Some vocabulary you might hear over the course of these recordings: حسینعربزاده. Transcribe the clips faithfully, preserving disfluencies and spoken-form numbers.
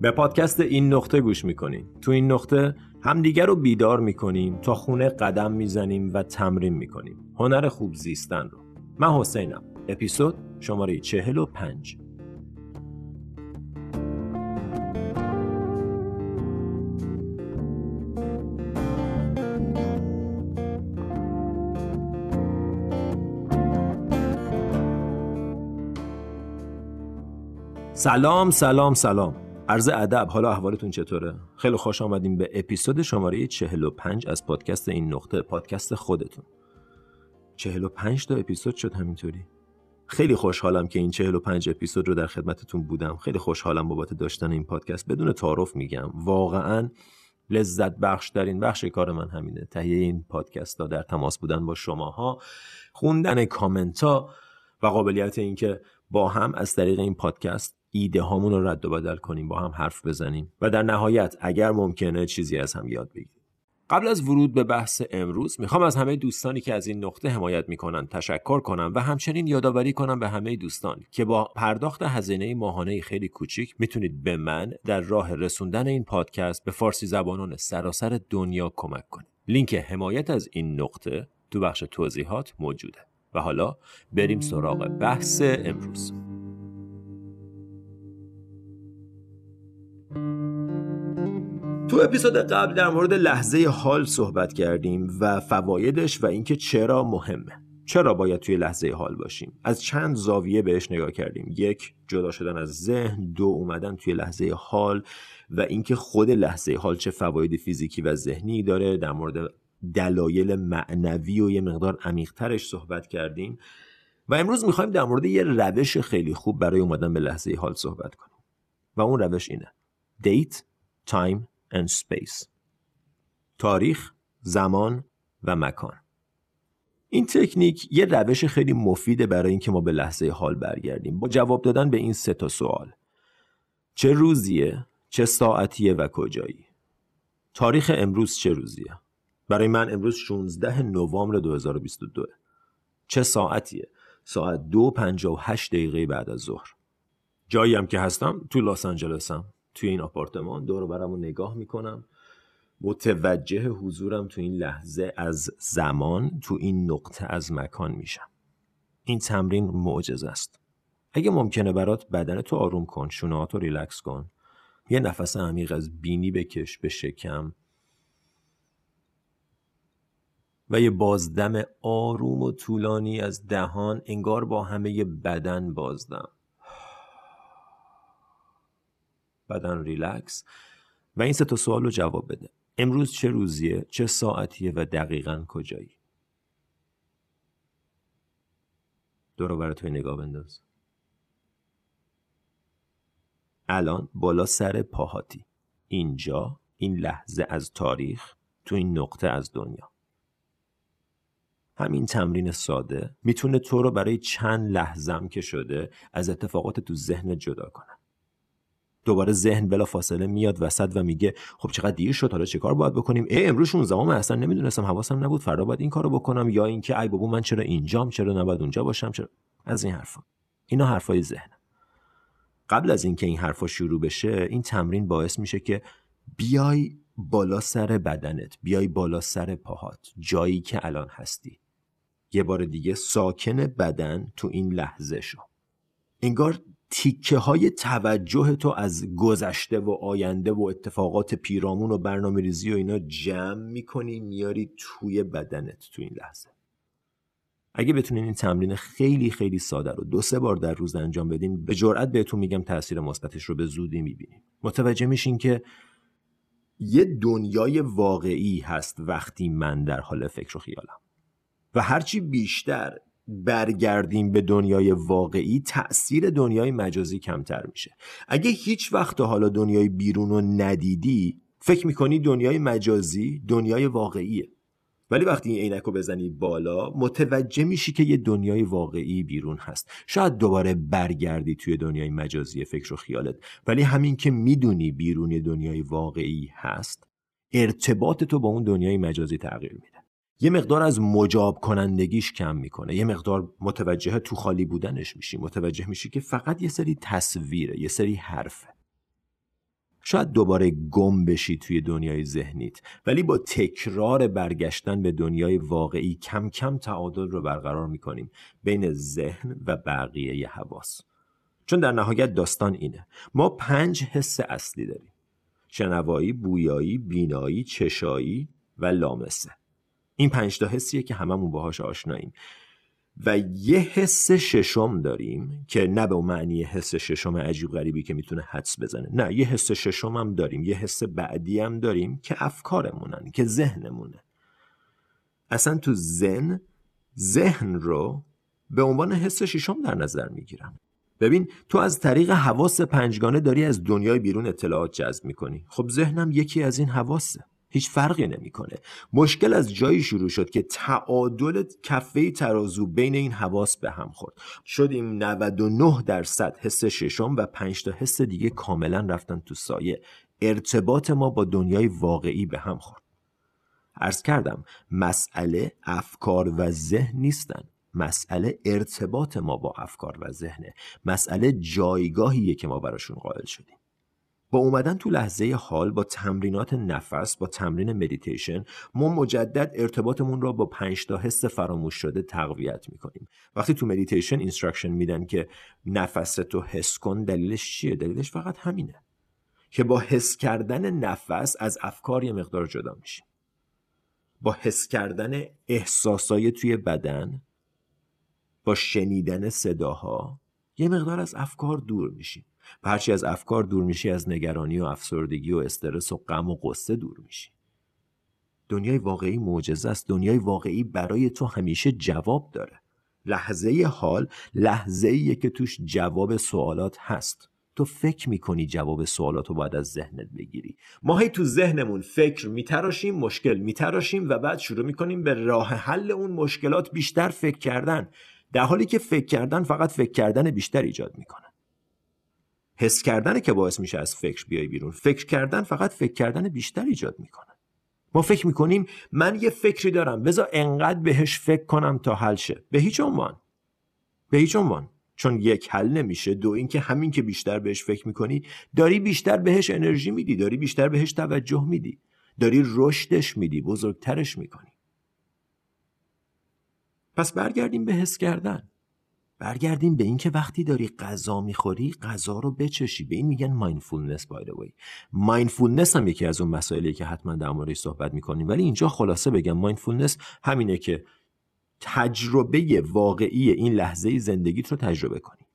به پادکست این نقطه گوش میکنین. تو این نقطه همدیگر رو بیدار میکنیم، تا خونه قدم میزنیم و تمرین میکنیم هنر خوب زیستن رو. من حسینم، اپیزود شماره چهل و پنج. سلام سلام سلام، عرض ادب. حالا احوالتون چطوره؟ خیلی خوش آمدیم به اپیزود شماره چهل و پنج از پادکست این نقطه، پادکست خودتون. چهل و پنج تا اپیزود شد همینطوری. خیلی خوشحالم که این چهل و پنج اپیزود رو در خدمتتون بودم. خیلی خوشحالم بابت داشتن این پادکست. بدون تعارف میگم، واقعاً لذت بخش در این بخش کار من همینه، تهیه این پادکست ها، در تماس بودن با شماها، خوندن کامنت ها و قابلیت اینکه با هم از طریق این پادکست ایده هامون رو رد و بدل کنیم، با هم حرف بزنیم و در نهایت اگر ممکنه چیزی از هم یاد بگیریم. قبل از ورود به بحث امروز، میخوام از همه دوستانی که از این نقطه حمایت میکنن تشکر کنم و همچنین یادآوری کنم به همه دوستان که با پرداخت هزینه ماهانه خیلی کوچیک میتونید به من در راه رسوندن این پادکست به فارسی زبانان سراسر دنیا کمک کنید. لینک حمایت از این نقطه تو بخش توضیحات موجوده. و حالا بریم سراغ بحث امروز. تو اپیزود قبل در مورد لحظه حال صحبت کردیم و فوایدش و اینکه چرا مهمه، چرا باید توی لحظه حال باشیم. از چند زاویه بهش نگاه کردیم. یک، جدا شدن از ذهن. دو، اومدن توی لحظه حال و اینکه خود لحظه حال چه فواید فیزیکی و ذهنی داره. در مورد دلایل معنوی و یه مقدار عمیق‌ترش صحبت کردیم و امروز می‌خوایم در مورد یه روش خیلی خوب برای اومدن به لحظه حال صحبت کنیم و اون روش اینه: دیت، تایم and space. تاریخ، زمان و مکان. این تکنیک یه روش خیلی مفیده برای اینکه ما به لحظه حال برگردیم با جواب دادن به این سه تا سوال: چه روزیه، چه ساعتیه و کجایی؟ تاریخ امروز چه روزیه؟ برای من امروز شانزده نوامبر دو هزار و بیست و دو. چه ساعتیه؟ ساعت دو و پنجاه و هشت دقیقه بعد از ظهر. جایی هم که هستم تو لس آنجلسم، توی این آپارتمان. دور و برم رو نگاه میکنم، متوجه حضورم تو این لحظه از زمان، تو این نقطه از مکان میشم. این تمرین معجزه است. اگه ممکنه برات بدنتو آروم کن، شونهاتو ریلکس کن، یه نفس عمیق از بینی بکش به شکم و یه بازدم آروم و طولانی از دهان، انگار با همه بدن بازدم. بدن ریلکس. و این سه تا سوال رو جواب بده: امروز چه روزیه، چه ساعتیه و دقیقاً کجایی؟ دور و بر تو نگاه بنداز. الان بالا سر پاهاتی، اینجا، این لحظه از تاریخ، تو این نقطه از دنیا. همین تمرین ساده میتونه تو رو برای چند لحظه‌ام که شده از اتفاقات تو ذهن جدا کنه. دوباره ذهن بلا فاصله میاد وسط و میگه خب چقدر دیر شد، حالا چه کار باید بکنیم؟ ای امروز شانزدهم، اصلا نمیدونستم، حواسم نبود، فردا باید این کارو بکنم، یا اینکه ای بابا من چرا اینجام، چرا نباید اونجا باشم، چرا. از این حرفا. اینا حرفای ذهن. قبل از اینکه این حرفا شروع بشه، این تمرین باعث میشه که بیای بالا سر بدنت، بیای بالا سر پاهات، جایی که الان هستی. یه بار دیگه ساکن بدن تو این لحظه شو. انگار تیکه های توجه تو از گذشته و آینده و اتفاقات پیرامون و برنامه ریزی و اینا جمع میکنی، میاری توی بدنت تو این لحظه. اگه بتونین این تمرین خیلی خیلی ساده رو دو سه بار در روز انجام بدین، به جرئت بهتون میگم تاثیر مثبتش رو به زودی میبینین. متوجه میشین که یه دنیای واقعی هست وقتی من در حال فکر و خیالم، و هرچی بیشتر برگردیم به دنیای واقعی، تأثیر دنیای مجازی کمتر میشه. اگه هیچ وقت حالا دنیای بیرون رو ندیدی، فکر میکنی دنیای مجازی دنیای واقعیه، ولی وقتی این عینک رو بزنی بالا، متوجه میشی که یه دنیای واقعی بیرون هست. شاید دوباره برگردی توی دنیای مجازی فکر و خیالت، ولی همین که میدونی بیرون دنیای واقعی هست، ارتباط تو با اون دنیای مجازی تغییر میده. یه مقدار از مجاب کنندگیش کم میکنه، یه مقدار متوجه تو خالی بودنش میشی، متوجه میشی که فقط یه سری تصویره، یه سری حرفه. شاید دوباره گم بشی توی دنیای ذهنیت، ولی با تکرار برگشتن به دنیای واقعی کم کم تعادل رو برقرار میکنیم بین ذهن و بقیه حواس. چون در نهایت داستان اینه، ما پنج حس اصلی داریم: شنوایی، بویایی، بینایی، چشایی و لامسه. این پنج تا حسیه که هممون باهاش آشناییم و یه حس ششم داریم که نه به معنی حس ششم عجیب غریبی که میتونه حدس بزنه، نه، یه حس ششم هم داریم، یه حس بعدی هم داریم که افکارمونن، که ذهنمونه. اصلا تو ذهن ذهن رو به عنوان حس ششم در نظر میگیرن. ببین، تو از طریق حواس پنجگانه داری از دنیای بیرون اطلاعات جذب میکنی. خب ذهنم یکی از این حواسه، هیچ فرقی نمیکنه. مشکل از جایی شروع شد که تعادل کفه ترازو بین این حواس به هم خورد. شدیم نود و نه درصد حس ششم و پنج تا حس دیگه کاملا رفتن تو سایه. ارتباط ما با دنیای واقعی به هم خورد. عرض کردم مسئله افکار و ذهن نیستن. مسئله ارتباط ما با افکار و ذهنه. مسئله جایگاهیه که ما براشون قائل شدیم. با اومدن تو لحظه حال، با تمرینات نفس، با تمرین مدیتیشن، ما مجدد ارتباطمون را با پنج تا حس فراموش شده تقویت میکنیم. وقتی تو مدیتیشن اینستراکشن میدن که نفستو حس کن، دلیلش چیه؟ دلیلش فقط همینه که با حس کردن نفس از افکار یه مقدار جدا میشیم. با حس کردن احساسای توی بدن، با شنیدن صداها یه مقدار از افکار دور میشیم. و هرچی از افکار دور میشی، از نگرانی و افسردگی و استرس و غم و قصه دور میشی. دنیای واقعی معجزه است. دنیای واقعی برای تو همیشه جواب داره. لحظه حال لحظه‌ایه که توش جواب سوالات هست. تو فکر میکنی جواب سوالاتو باید از ذهنت بگیری. ما هی تو ذهنمون فکر میتراشیم، مشکل میتراشیم و بعد شروع میکنیم به راه حل اون مشکلات بیشتر فکر کردن، در حالی که فکر کردن فقط فکر کردن بیشتر ایجاد میکنه. حس کردنه که باعث میشه از فکر بیای بیرون. فکر کردن فقط فکر کردن بیشتر ایجاد میکنه. ما فکر میکنیم من یه فکری دارم، بذار انقدر بهش فکر کنم تا حل شه. به هیچ عنوان. به هیچ عنوان. چون یک، حل نمیشه. دو، اینکه همین که بیشتر بهش فکر میکنی، داری بیشتر بهش انرژی میدی، داری بیشتر بهش توجه میدی، داری رشدش میدی، بزرگترش میکنی. پس برگردیم به حس کردن. برگردیم به این که وقتی داری غذا میخوری، غذا رو بچشی. به این میگن مایندفولنس. بای د وی، مایندفولنس هم یکی از اون مسائلیه که حتما در موردش صحبت میکنیم، ولی اینجا خلاصه بگم مایندفولنس همینه که تجربه واقعی این لحظه زندگیت رو تجربه کنی.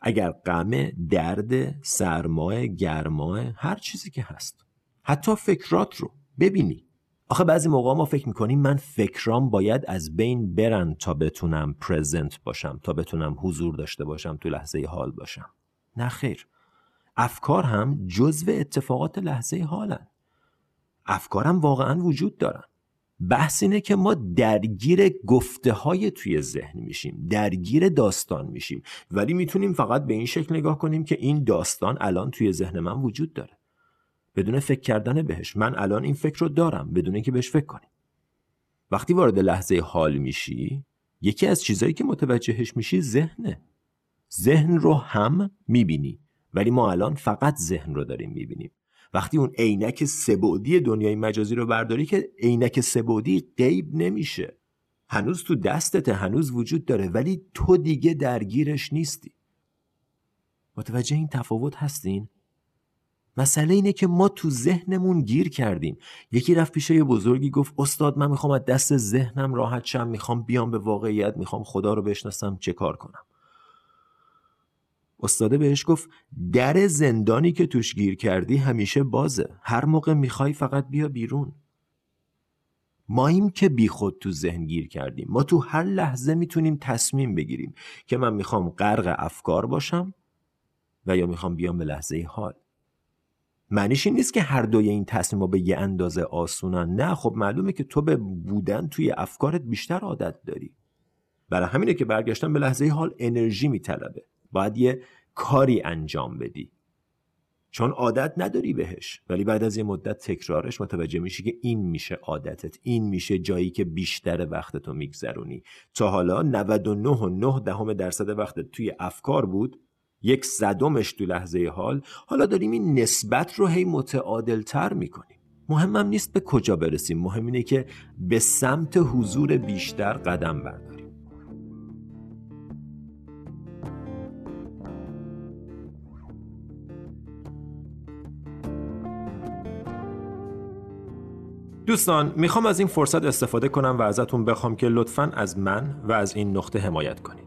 اگر غم، درد، سرمایه، گرمایه، هر چیزی که هست، حتی فکرات رو ببینی. آخه بعضی موقع ما فکر میکنیم من فکرام باید از بین برن تا بتونم پرزنت باشم، تا بتونم حضور داشته باشم، تو لحظه حال باشم. نه خیر. افکار هم جزو اتفاقات لحظه حالن. افکار هم واقعا وجود دارن. بحث اینه که ما درگیر گفته های توی ذهن میشیم، درگیر داستان میشیم، ولی میتونیم فقط به این شکل نگاه کنیم که این داستان الان توی ذهن من وجود داره، بدون فکر کردن بهش. من الان این فکر رو دارم، بدون اینکه بهش فکر کنی. وقتی وارد لحظه حال میشی، یکی از چیزایی که متوجهش میشی ذهنه. ذهن رو هم میبینی، ولی ما الان فقط ذهن رو داریم میبینیم. وقتی اون عینک سه‌بعدی دنیای مجازی رو برداری، که عینک سه‌بعدی غیب نمیشه، هنوز تو دستته، هنوز وجود داره، ولی تو دیگه درگیرش نیستی. متوجه این تفاوت هستین؟ مسئله اینه که ما تو ذهنمون گیر کردیم. یکی رفت پیش یه بزرگی گفت استاد من میخوام از دست ذهنم راحت شم، میخوام بیام به واقعیت، میخوام خدا رو بشناسم، چه کار کنم؟ استاده بهش گفت در زندانی که توش گیر کردی همیشه بازه، هر موقع میخوای فقط بیا بیرون. ما این که بی خود تو ذهن گیر کردیم. ما تو هر لحظه میتونیم تصمیم بگیریم که من میخوام غرق افکار باشم و یا میخوام بیام به لحظه حال. معنیش این نیست که هر دوی این تصمیم‌ها به یه اندازه آسونن. نه، خب معلومه که تو به بودن توی افکارت بیشتر عادت داری. برای همینه که برگشتن به لحظه حال انرژی میطلبه. باید یه کاری انجام بدی. چون عادت نداری بهش، ولی بعد از یه مدت تکرارش متوجه میشی که این میشه عادتت، این میشه جایی که بیشتر وقتتو میگذرونی. تا حالا نود و نه و نه دهم درصد وقتت توی افکار بود، یک صدمش تو لحظه حال. حالا داریم این نسبت رو هی متعادل تر میکنیم. مهمم نیست به کجا برسیم، مهم اینه که به سمت حضور بیشتر قدم برداریم. دوستان، میخوام از این فرصت استفاده کنم و ازتون بخوام که لطفاً از من و از این نقطه حمایت کنید.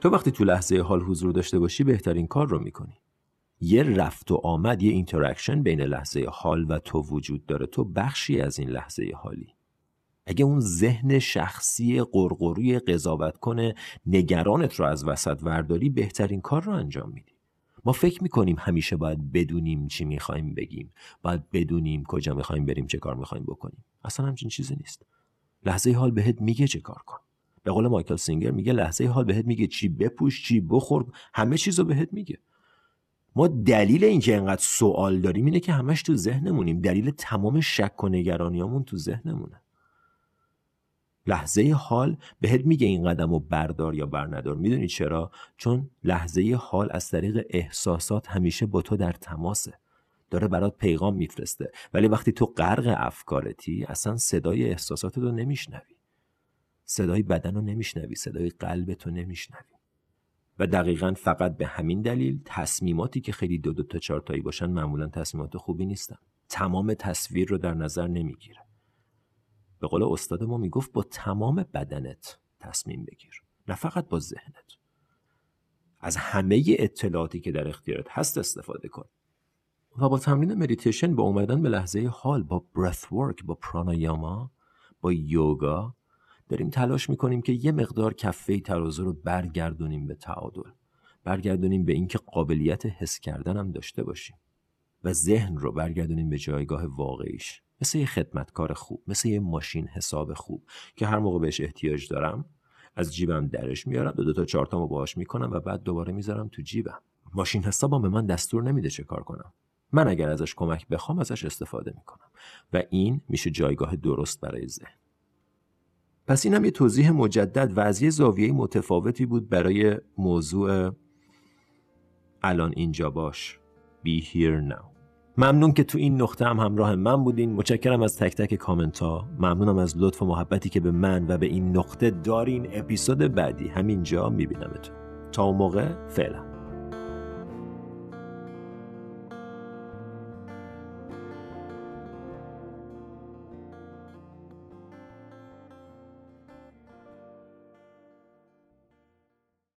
تو وقتی تو لحظه حال حضور داشته باشی بهترین کار رو میکنی. یه رفت و آمد، یه اینتراکشن بین لحظه حال و تو وجود داره. تو بخشی از این لحظه حالی. اگه اون ذهن شخصی قرقروی قضاوت کنه نگرانت رو از وسط ورداری، بهترین کار رو انجام میدی. ما فکر میکنیم همیشه باید بدونیم چی میخوایم بگیم، باید بدونیم کجا میخوایم بریم، چه کار میخوایم بکنیم. اصلا همچین چیزی نیست. لحظه حال بهت میگه چه کار کن. به قول مایکل سینگر میگه لحظه حال بهت میگه چی بپوش، چی بخور، همه چیزو بهت میگه. ما دلیل اینکه انقدر سوال داریم اینه که همش تو ذهنمونیم. دلیل تمام شک و نگرانیامون تو ذهنمونه. لحظه حال بهت میگه این قدمو بردار یا برندار. میدونی چرا؟ چون لحظه حال از طریق احساسات همیشه با تو در تماسه. داره برات پیغام میفرسته. ولی وقتی تو غرق افکارتی اصلا صدای احساساتت رو نمیشنوی. صدای بدن رو نمیشنوی، صدای قلبت رو نمیشنوی. و دقیقاً فقط به همین دلیل تصمیماتی که خیلی دو دو تا چهار تایی باشن معمولاً تصمیمات خوبی نیستن. تمام تصویر رو در نظر نمیگیره. به قول استاد ما میگفت با تمام بدنت تصمیم بگیر، نه فقط با ذهنت. از همه اطلاعاتی که در اختیارت هست استفاده کن. و با تمرین مدیتیشن، با اومدن به لحظه حال، با برث ورک، با پرانایاما، با یوگا، داریم تلاش میکنیم که یه مقدار کفه ترازو رو برگردونیم به تعادل. برگردونیم به اینکه قابلیت حس کردن هم داشته باشیم و ذهن رو برگردونیم به جایگاه واقعیش. مثل یه خدمتکار خوب، مثل یه ماشین حساب خوب که هر موقع بهش احتیاج دارم از جیبم درش میارم، دو دو تا چهار تامو باهاش میکنم و بعد دوباره میذارم تو جیبم. ماشین حسابم به من دستور نمیده چه کار کنم. من اگر ازش کمک بخوام ازش استفاده میکنم و این میشه جایگاه درست برای ذهن. پس اینم یه توضیح مجدد و از یه زاویه متفاوتی بود برای موضوع الان اینجا باش. Be here now. ممنون که تو این نقطه هم همراه من بودین. متشکرم از تک تک کامنت ها. ممنونم از لطف و محبتی که به من و به این نقطه دارین. اپیزود بعدی همینجا میبینمتون. تا اون موقع فعلا.